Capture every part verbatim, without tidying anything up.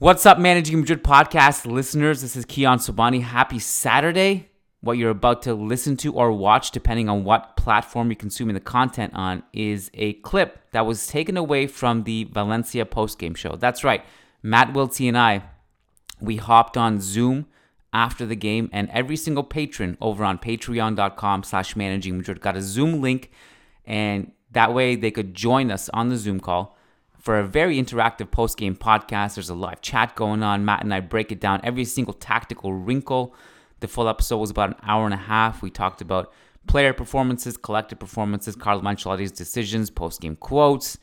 What's up, Managing Madrid podcast listeners? This is Keon Sobani. Happy Saturday. What you're about to listen to or watch, depending on what platform you're consuming the content on, is a clip that was taken away from the Valencia postgame show. That's right. Matt Wilty and I, we hopped on Zoom after the game, and every single patron over on patreon.com slash managing Madrid got a Zoom link, and that way they could join us on the Zoom call for a very interactive post-game podcast. There's a live chat going on. Matt and I break it down, every single tactical wrinkle. The full episode was about an hour and a half. We talked about player performances, collective performances, Carlo Ancelotti's decisions, post-game quotes,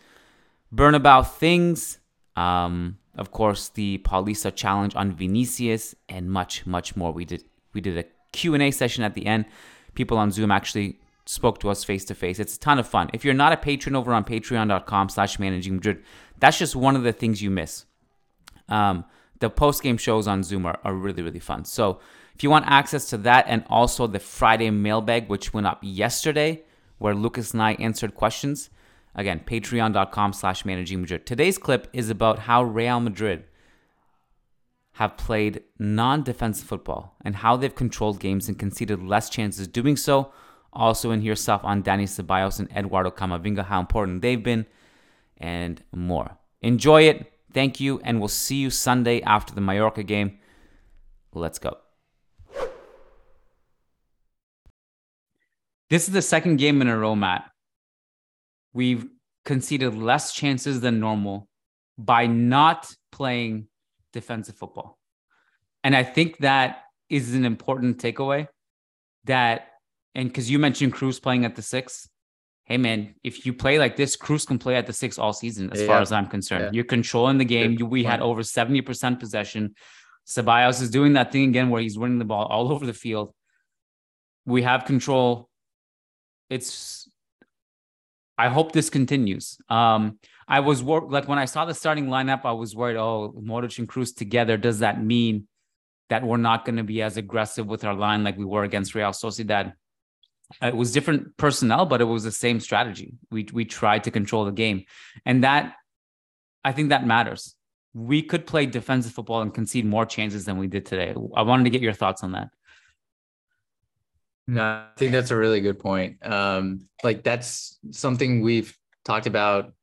Bernabéu things, um, of course, the Paulista challenge on Vinicius, and much, much more. We did we did a Q and A session at the end. People on Zoom actually spoke to us face-to-face. It's a ton of fun. If you're not a patron over on patreon.com slash managing Madrid, that's just one of the things you miss. Um, the post-game shows on Zoom are, are really, really fun. So if you want access to that and also the Friday mailbag, which went up yesterday, where Lucas and I answered questions, again, patreon.com slash managing Madrid. Today's clip is about how Real Madrid have played non-defensive football and how they've controlled games and conceded less chances doing so. Also in here, stuff on Dani Ceballos and Eduardo Camavinga, how important they've been, and more. Enjoy it. Thank you, and we'll see you Sunday after the Mallorca game. Let's go. This is the second game in a row, Matt. We've conceded less chances than normal by not playing defensive football. And I think that is an important takeaway that... And because you mentioned Kroos playing at the six. Hey, man, if you play like this, Kroos can play at the six all season, as yeah. far as I'm concerned. Yeah. You're controlling the game. You, we had over seventy percent possession. Ceballos is doing that thing again where he's winning the ball all over the field. We have control. It's... I hope this continues. Um, I was... Wor- like, when I saw the starting lineup, I was worried, oh, Modric and Kroos together, does that mean that we're not going to be as aggressive with our line like we were against Real Sociedad? It was different personnel, but it was the same strategy. We we tried to control the game. And that, I think that matters. We could play defensive football and concede more chances than we did today. I wanted to get your thoughts on that. No, I think that's a really good point. Um, like that's something we've talked about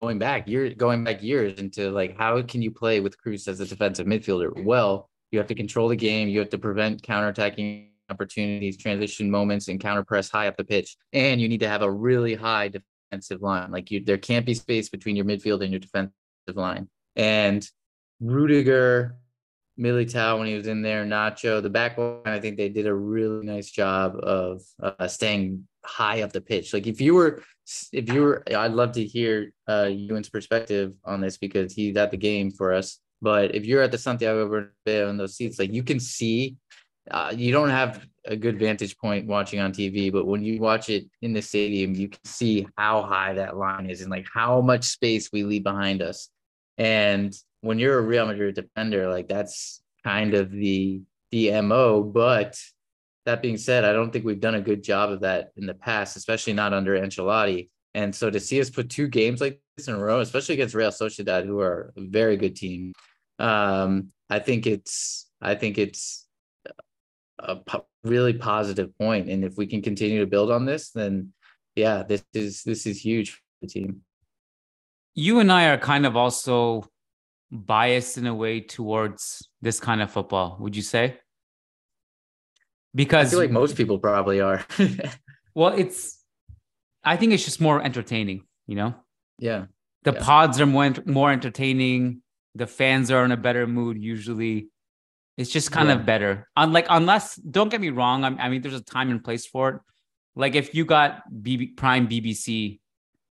going back, year, going back years into like, how can you play with Kroos as a defensive midfielder? Well, you have to control the game. You have to prevent counterattacking opportunities, transition moments, and counter press high up the pitch. And you need to have a really high defensive line. Like you, there can't be space between your midfield and your defensive line. And Rudiger, Militão, when he was in there, Nacho, the back line, I think they did a really nice job of uh, staying high up the pitch. Like if you were, if you were, I'd love to hear uh, Ewan's perspective on this because he's at the game for us. But if you're at the Santiago Bernabéu in those seats, like you can see. Uh, you don't have a good vantage point watching on T V, but when you watch it in the stadium, you can see how high that line is and like how much space we leave behind us. And when you're a Real Madrid defender, like that's kind of the, the M O. But that being said, I don't think we've done a good job of that in the past, especially not under Ancelotti. And so to see us put two games like this in a row, especially against Real Sociedad, who are a very good team, um, I think it's, I think it's, a po- really positive point. And if we can continue to build on this, then yeah, this is, this is huge for the team. You and I are kind of also biased in a way towards this kind of football. Would you say? Because I feel like most people probably are. Well, it's, I think it's just more entertaining, you know? Yeah. The yeah. pods are more, more entertaining. The fans are in a better mood usually. It's just kind yeah. of better. Unlike, unless, don't get me wrong. I'm, I mean, there's a time and place for it. Like if you got B B, Prime B B C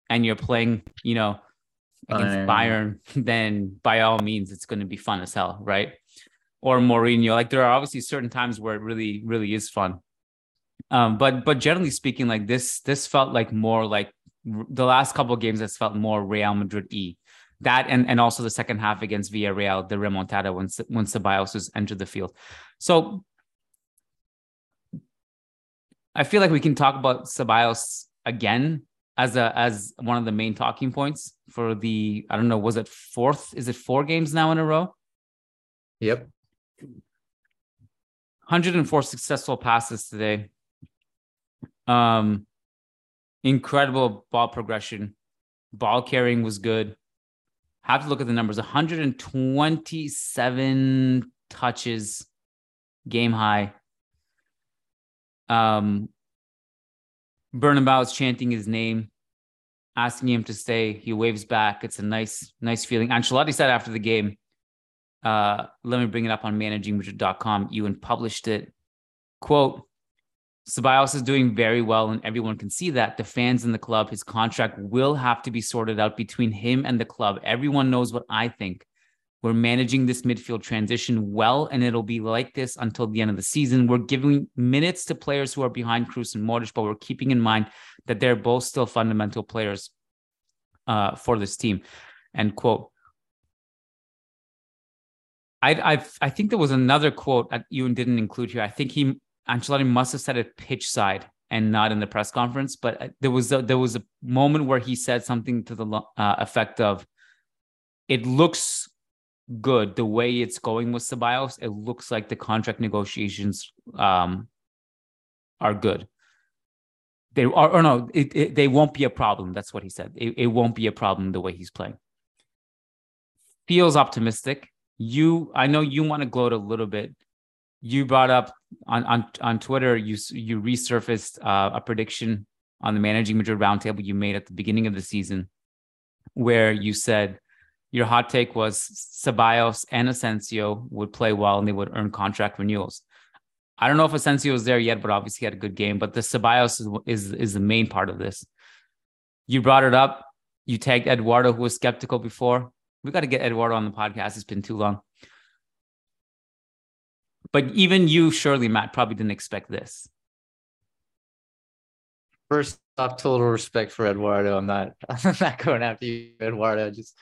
and you're playing, you know, against um, Bayern, then by all means, it's going to be fun as hell, right? Or Mourinho. Like there are obviously certain times where it really, really is fun. Um, but but generally speaking, like this, this felt like more like the last couple of games. That's felt more Real Madrid-y. That and, and also the second half against Villarreal, the remontada when, when Ceballos has entered the field. So I feel like we can talk about Ceballos again. as a as one of the main talking points for the, I don't know, was it fourth? Is it four games now in a row? Yep. one hundred four successful passes today. Um, incredible ball progression. Ball carrying was good. Have to look at the numbers. one hundred twenty-seven touches, game high. Um, Bernabéu is chanting his name, asking him to stay. He waves back. It's a nice, nice feeling. Ancelotti said after the game, uh, let me bring it up on managing madrid dot com. Ewan published it. Quote, Ceballos is doing very well, and everyone can see that. The fans in the club, his contract will have to be sorted out between him and the club. Everyone knows what I think. We're managing this midfield transition well, and it'll be like this until the end of the season. We're giving minutes to players who are behind Kroos and Modric, but we're keeping in mind that they're both still fundamental players uh, for this team. End quote. I I I think there was another quote that Ewan didn't include here. I think he Ancelotti must have said it pitch side and not in the press conference, but there was a, there was a moment where he said something to the uh, effect of, "It looks good the way it's going with Ceballos. It looks like the contract negotiations um, are good. They are, or no, it, it, they won't be a problem." That's what he said. It, it won't be a problem the way he's playing. Feels optimistic. You, I know you want to gloat a little bit. You brought up on on, on Twitter. You you resurfaced uh, a prediction on the Managing Madrid roundtable you made at the beginning of the season, where you said. Your hot take was Ceballos and Asensio would play well and they would earn contract renewals. I don't know if Asensio is there yet, but obviously he had a good game. But the Ceballos is, is, is the main part of this. You brought it up. You tagged Eduardo, who was skeptical before. We got to get Eduardo on the podcast. It's been too long. But even you, surely, Matt, probably didn't expect this. First off, total respect for Eduardo. I'm not, I'm not going after you, Eduardo. Just...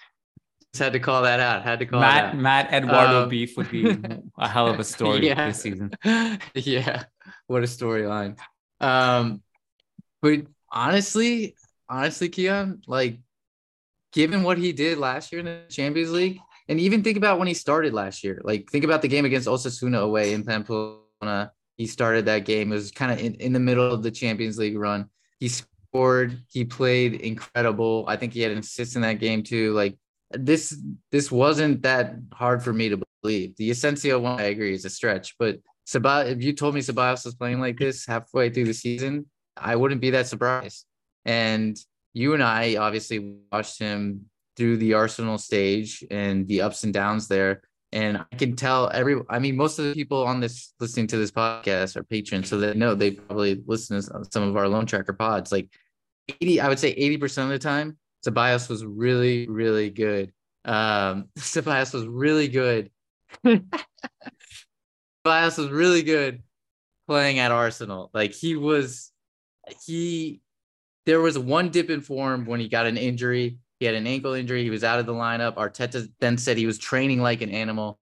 had to call that out. Had to call Matt, it out. Matt Eduardo um, beef would be a hell of a story yeah. this season. Yeah, what a storyline. Um, but honestly, honestly, Keon, like, given what he did last year in the Champions League, and even think about when he started last year. Like, think about the game against Osasuna away in Pamplona. He started that game. It was kind of in, in the middle of the Champions League run. He scored. He played incredible. I think he had an assist in that game too. Like. This this wasn't that hard for me to believe. The Asensio one, I agree, is a stretch. But Ceballos, if you told me Ceballos was playing like this halfway through the season, I wouldn't be that surprised. And you and I obviously watched him through the Arsenal stage and the ups and downs there. And I can tell every – I mean, most of the people on this listening to this podcast are patrons, so they know they probably listen to some of our Loan Tracker pods. Like eighty, I would say eighty percent of the time, Ceballos was really, really good. Um, Ceballos was really good. Ceballos was really good playing at Arsenal. Like he was, he, there was one dip in form when he got an injury. He had an ankle injury. He was out of the lineup. Arteta then said he was training like an animal.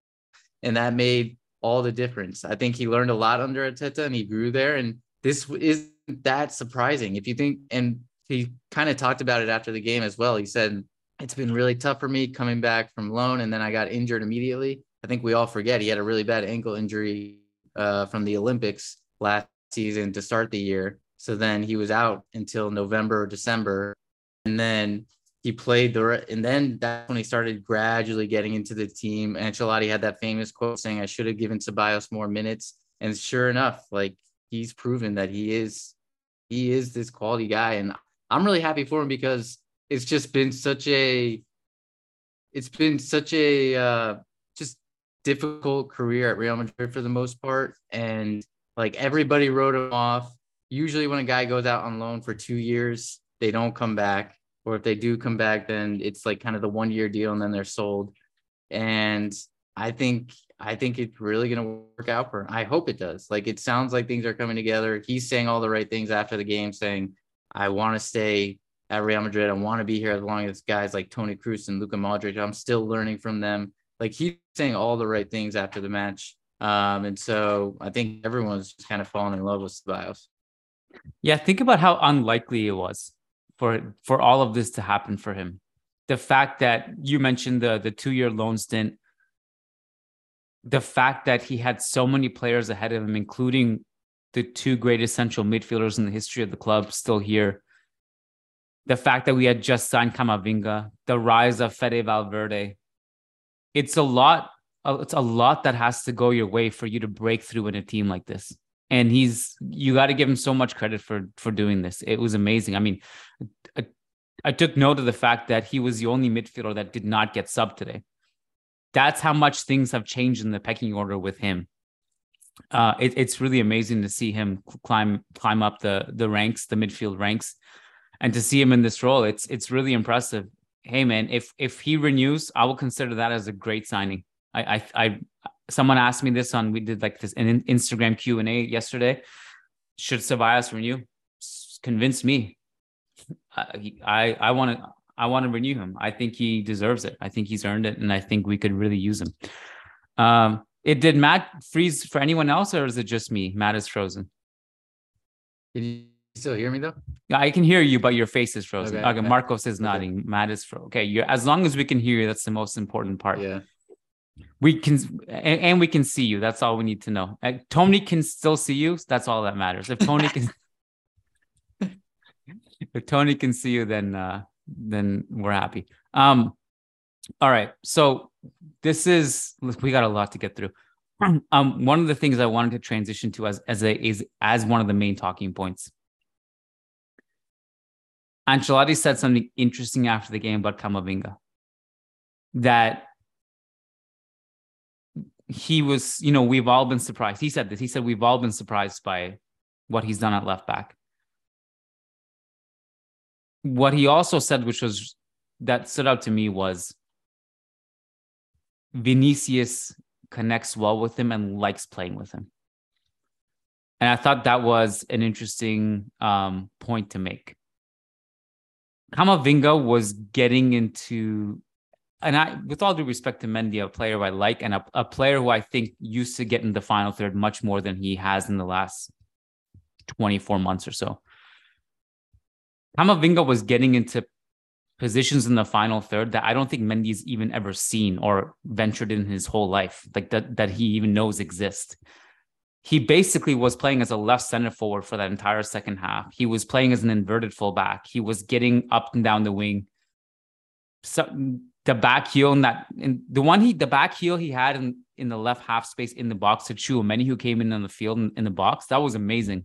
And that made all the difference. I think he learned a lot under Arteta and he grew there. And this isn't that surprising. If you think, and he kind of talked about it after the game as well. He said, it's been really tough for me coming back from loan, and then I got injured immediately. I think we all forget he had a really bad ankle injury uh, from the Olympics last season to start the year. So then he was out until November or December, and then he played the re- – and then that's when he started gradually getting into the team. Ancelotti had that famous quote saying, I should have given Ceballos more minutes. And sure enough, like he's proven that he is he is this quality guy, and I'm really happy for him because it's just been such a, it's been such a uh, just difficult career at Real Madrid for the most part. And like everybody wrote him off. Usually when a guy goes out on loan for two years, they don't come back. Or if they do come back, then it's like kind of the one year deal and then they're sold. And I think, I think it's really going to work out for him. I hope it does. Like, it sounds like things are coming together. He's saying all the right things after the game saying, I want to stay at Real Madrid. I want to be here as long as guys like Toni Kroos and Luka Modric. I'm still learning from them. Like, he's saying all the right things after the match. Um, and so I think everyone's just kind of falling in love with Ceballos. Yeah, think about how unlikely it was for for all of this to happen for him. The fact that you mentioned the the two-year loan stint, the fact that he had so many players ahead of him, including the two greatest central midfielders in the history of the club still here, the fact that we had just signed Camavinga, the rise of Fede Valverde. It's a lot. It's a lot that has to go your way for you to break through in a team like this. And he's, you got to give him so much credit for, for doing this. It was amazing. I mean, I, I took note of the fact that he was the only midfielder that did not get subbed today. That's how much things have changed in the pecking order with him. Uh, it, it's really amazing to see him climb, climb up the, the ranks, the midfield ranks, and to see him in this role. It's, it's really impressive. Hey man, if, if he renews, I will consider that as a great signing. I, I, I, someone asked me this on, we did like this an Instagram Q and A yesterday. Should Ceballos renew? Convince me. I, I, I want to, I want to renew him. I think he deserves it. I think he's earned it. And I think we could really use him. Um, It did Matt freeze for anyone else, or is it just me? Matt is frozen. Can you still hear me though? I can hear you, but your face is frozen. Okay, okay. Marcos is nodding. Okay. Matt is frozen. Okay, you're, as long as we can hear you, that's the most important part. Yeah, we can, and, and we can see you. That's all we need to know. Uh, Tony can still see you. That's all that matters. If Tony can, if Tony can see you, then uh, then we're happy. Um, all right, so. This is, we got a lot to get through. Um, one of the things I wanted to transition to as as a is as one of the main talking points. Ancelotti said something interesting after the game about Camavinga, that he was, you know, we've all been surprised. He said this. He said we've all been surprised by what he's done at left back. What he also said, which was that stood out to me, was Vinicius connects well with him and likes playing with him. And I thought that was an interesting um, point to make. Camavinga was getting into, and I, with all due respect to Mendy, a player I like, and a, a player who I think used to get in the final third much more than he has in the last twenty-four months or so. Camavinga was getting into positions in the final third that I don't think Mendy's even ever seen or ventured in his whole life, like that that he even knows exist. He basically was playing as a left center forward for that entire second half. He was playing as an inverted fullback. He was getting up and down the wing. So the back heel in that, in the one he, the back heel he had in, in the left half space in the box to Tchouaméni, who came in on the field in, in the box, that was amazing.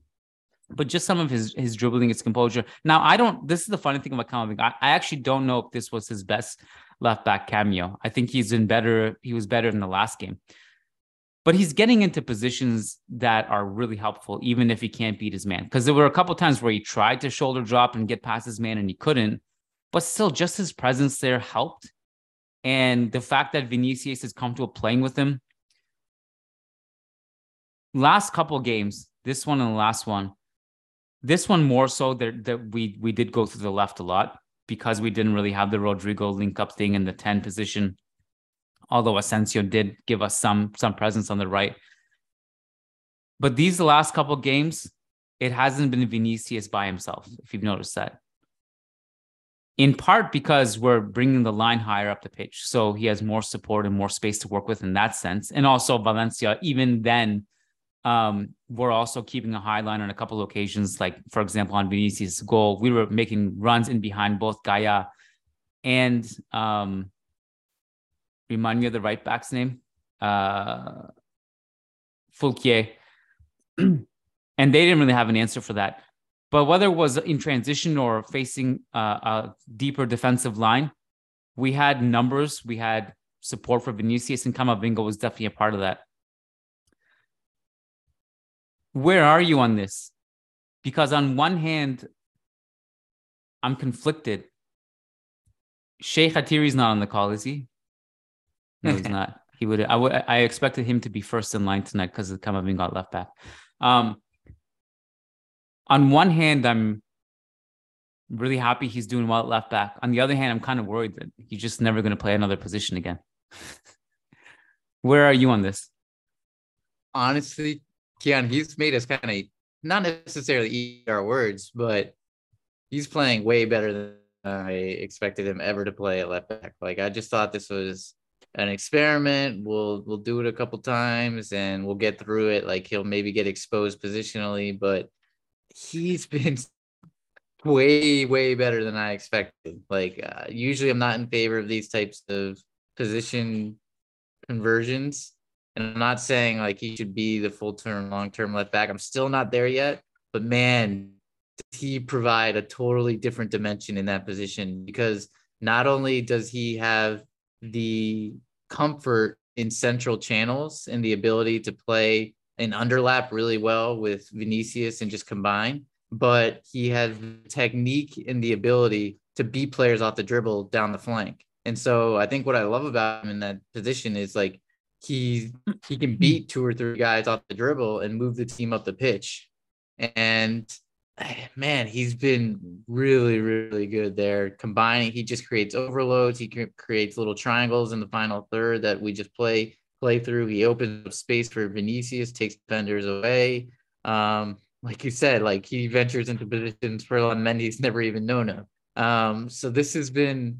But just some of his his dribbling, his composure. Now, I don't, this is the funny thing about Camavinga. I, I actually don't know if this was his best left back cameo. I think he's in better, he was better in the last game. But he's getting into positions that are really helpful, even if he can't beat his man. Because there were a couple of times where he tried to shoulder drop and get past his man and he couldn't. But still, just his presence there helped. And the fact that Vinicius is comfortable playing with him. Last couple games, this one and the last one, This one more so that, that we we did go through the left a lot because we didn't really have the Rodrigo link-up thing in the ten position, although Asensio did give us some, some presence on the right. But these last couple of games, it hasn't been Vinicius by himself, if you've noticed that. In part because we're bringing the line higher up the pitch, so he has more support and more space to work with in that sense. And also Valencia, even then, Um, we're also keeping a high line on a couple of occasions, like, for example, on Vinicius' goal, we were making runs in behind both Gaia and, um, remind me of the right back's name, uh, Fulquier. And they didn't really have an answer for that. But whether it was in transition or facing uh, a deeper defensive line, we had numbers, we had support for Vinicius, and Camavinga was definitely a part of that. Where are you on this? Because on one hand, I'm conflicted. Sheikh Atiri's not on the call, is he? No, he's not. He would. I would. I expected him to be first in line tonight because of Camavinga got left back. Um, on one hand, I'm really happy he's doing well at left back. On the other hand, I'm kind of worried that he's just never going to play another position again. Where are you on this? Honestly, Keon, he's made us kind of not necessarily eat our words, but he's playing way better than I expected him ever to play at left back. Like, I just thought this was an experiment. We'll we'll do it a couple times and we'll get through it. Like, he'll maybe get exposed positionally, but he's been way, way better than I expected. Like, uh, usually I'm not in favor of these types of position conversions. And I'm not saying, like, he should be the full-term, long-term left back. I'm still not there yet. But, man, does he provide a totally different dimension in that position, because not only does he have the comfort in central channels and the ability to play an underlap really well with Vinicius and just combine, but he has the technique and the ability to beat players off the dribble down the flank. And so I think what I love about him in that position is, like, he he can beat two or three guys off the dribble and move the team up the pitch. And, man, he's been really, really good there. Combining, he just creates overloads. He creates little triangles in the final third that we just play play through. He opens up space for Vinicius, takes defenders away. Um, like you said, like, he ventures into positions Ferland Mendy's never even known of. Um, so this has been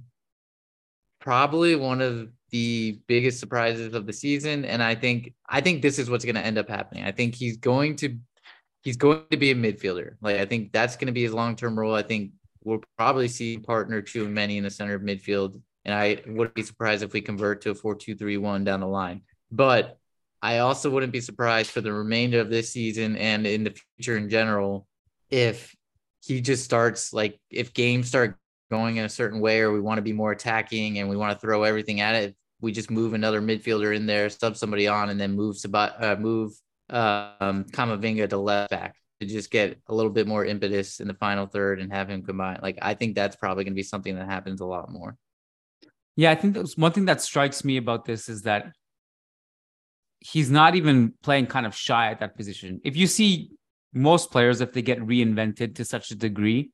probably one of the biggest surprises of the season, and I think I think this is what's going to end up happening. I think he's going to. He's going to be a midfielder. Like, I think that's going to be his long-term role. I think we'll probably see partner two and many in the center of midfield. And I wouldn't be surprised if we convert to a four two three one down the line. But I also wouldn't be surprised for the remainder of this season and in the future in general, if he just starts, like, if games start going in a certain way, or we want to be more attacking and we want to throw everything at it, we just move another midfielder in there, sub somebody on, and then move uh, move. Um, Camavinga to left back to just get a little bit more impetus in the final third and have him combine. Like, I think that's probably going to be something that happens a lot more. Yeah, I think that's one thing that strikes me about this is that he's not even playing kind of shy at that position. If you see most players, if they get reinvented to such a degree,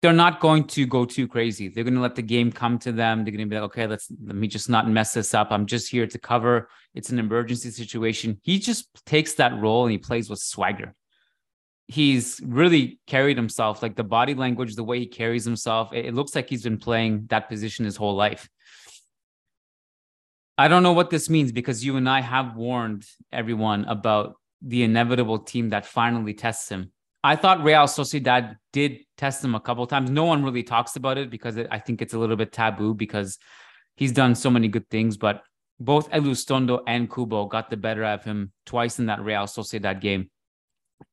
they're not going to go too crazy. They're going to let the game come to them. They're going to be like, okay, let's let me just not mess this up. I'm just here to cover. It's an emergency situation. He just takes that role and he plays with swagger. He's really carried himself, like the body language, the way he carries himself. It, it looks like he's been playing that position his whole life. I don't know what this means, because you and I have warned everyone about the inevitable team that finally tests him. I thought Real Sociedad did test him a couple of times. No one really talks about it because it, I think it's a little bit taboo, because he's done so many good things. But both Elustondo and Kubo got the better of him twice in that Real Sociedad game.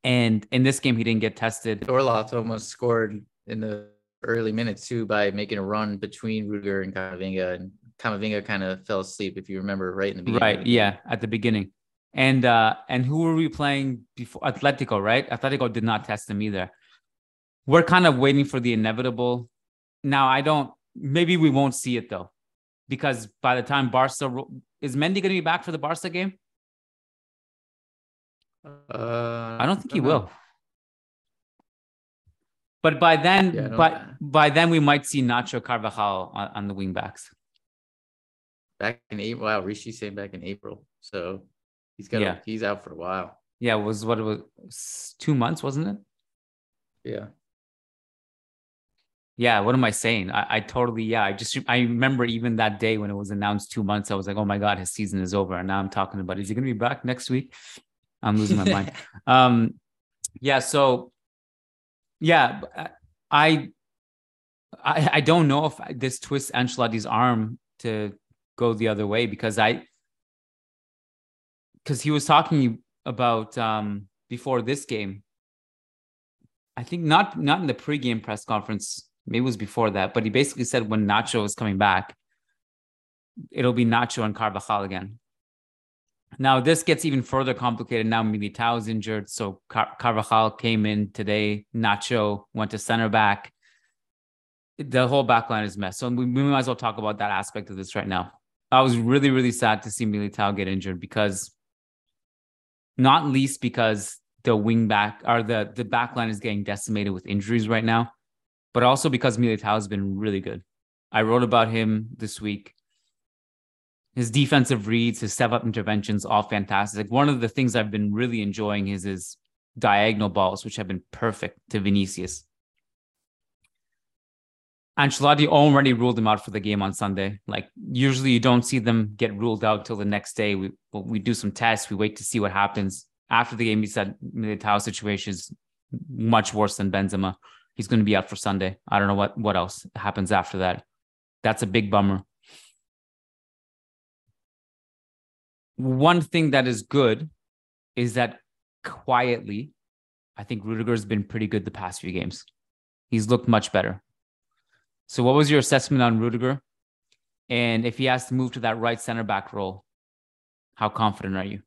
And in this game, he didn't get tested. Orloff almost scored in the early minutes too by making a run between Rudiger and Camavinga. And Camavinga kind of fell asleep, if you remember, right in the beginning. Right, yeah, at the beginning. And uh, and who were we playing before? Atletico, right? Atletico did not test him either. We're kind of waiting for the inevitable. Now, I don't, maybe we won't see it though, because by the time Barca, is Mendy going to be back for the Barca game? Uh, I don't think I don't he know. will. But by then, yeah, by, by then we might see Nacho, Carvajal on, on the wing backs. Back in April, wow, Rishi's saying back in April. So he's got, yeah. he's out for a while. Yeah, it was what it was, two months, wasn't it? Yeah. Yeah. What am I saying? I, I totally, yeah. I just, I remember even that day when it was announced two months, I was like, oh my God, his season is over. And now I'm talking about, is he going to be back next week? I'm losing my mind. Um, yeah. So yeah, I, I, I don't know if this twists Ancelotti's arm to go the other way, because I, because he was talking about um, before this game, I think not not in the pregame press conference, maybe it was before that, but he basically said when Nacho is coming back, it'll be Nacho and Carvajal again. Now, this gets even further complicated. Now, Militão is injured, so Car- Carvajal came in today. Nacho went to center back. The whole back line is a mess. So we, we might as well talk about that aspect of this right now. I was really, really sad to see Militão get injured, because not least because the wing back or the, the back line is getting decimated with injuries right now, but also because Militão has been really good. I wrote about him this week. His defensive reads, his step-up interventions, all fantastic. One of the things I've been really enjoying is his diagonal balls, which have been perfect to Vinicius. Ancelotti already ruled him out for the game on Sunday. Like, usually you don't see them get ruled out till the next day. We we do some tests. We wait to see what happens. After the game, he said Militão's situation is much worse than Benzema. He's going to be out for Sunday. I don't know what, what else happens after that. That's a big bummer. One thing that is good is that quietly, I think Rudiger's been pretty good the past few games. He's looked much better. So what was your assessment on Rudiger? And if he has to move to that right center back role, how confident are you?